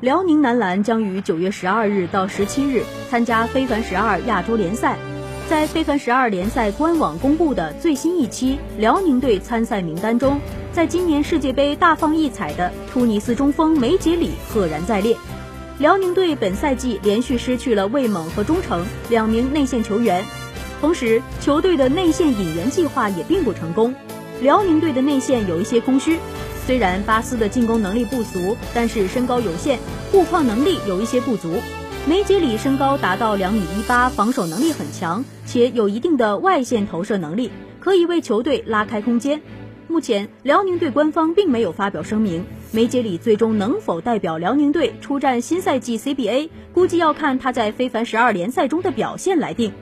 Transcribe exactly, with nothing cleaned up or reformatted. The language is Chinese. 辽宁男篮将于九月十二日到十七日参加非凡十二亚洲联赛。在非凡十二联赛官网公布的最新一期辽宁队参赛名单中，在今年世界杯大放异彩的突尼斯中锋梅杰里赫然在列。辽宁队本赛季连续失去了魏猛和钟诚两名内线球员，同时球队的内线引援计划也并不成功。辽宁队的内线有一些空虚，虽然巴斯的进攻能力不俗，但是身高有限，护框能力有一些不足。梅杰里身高达到两米一八，防守能力很强，且有一定的外线投射能力，可以为球队拉开空间。目前辽宁队官方并没有发表声明，梅杰里最终能否代表辽宁队出战新赛季 C B A， 估计要看他在非凡十二联赛中的表现来定。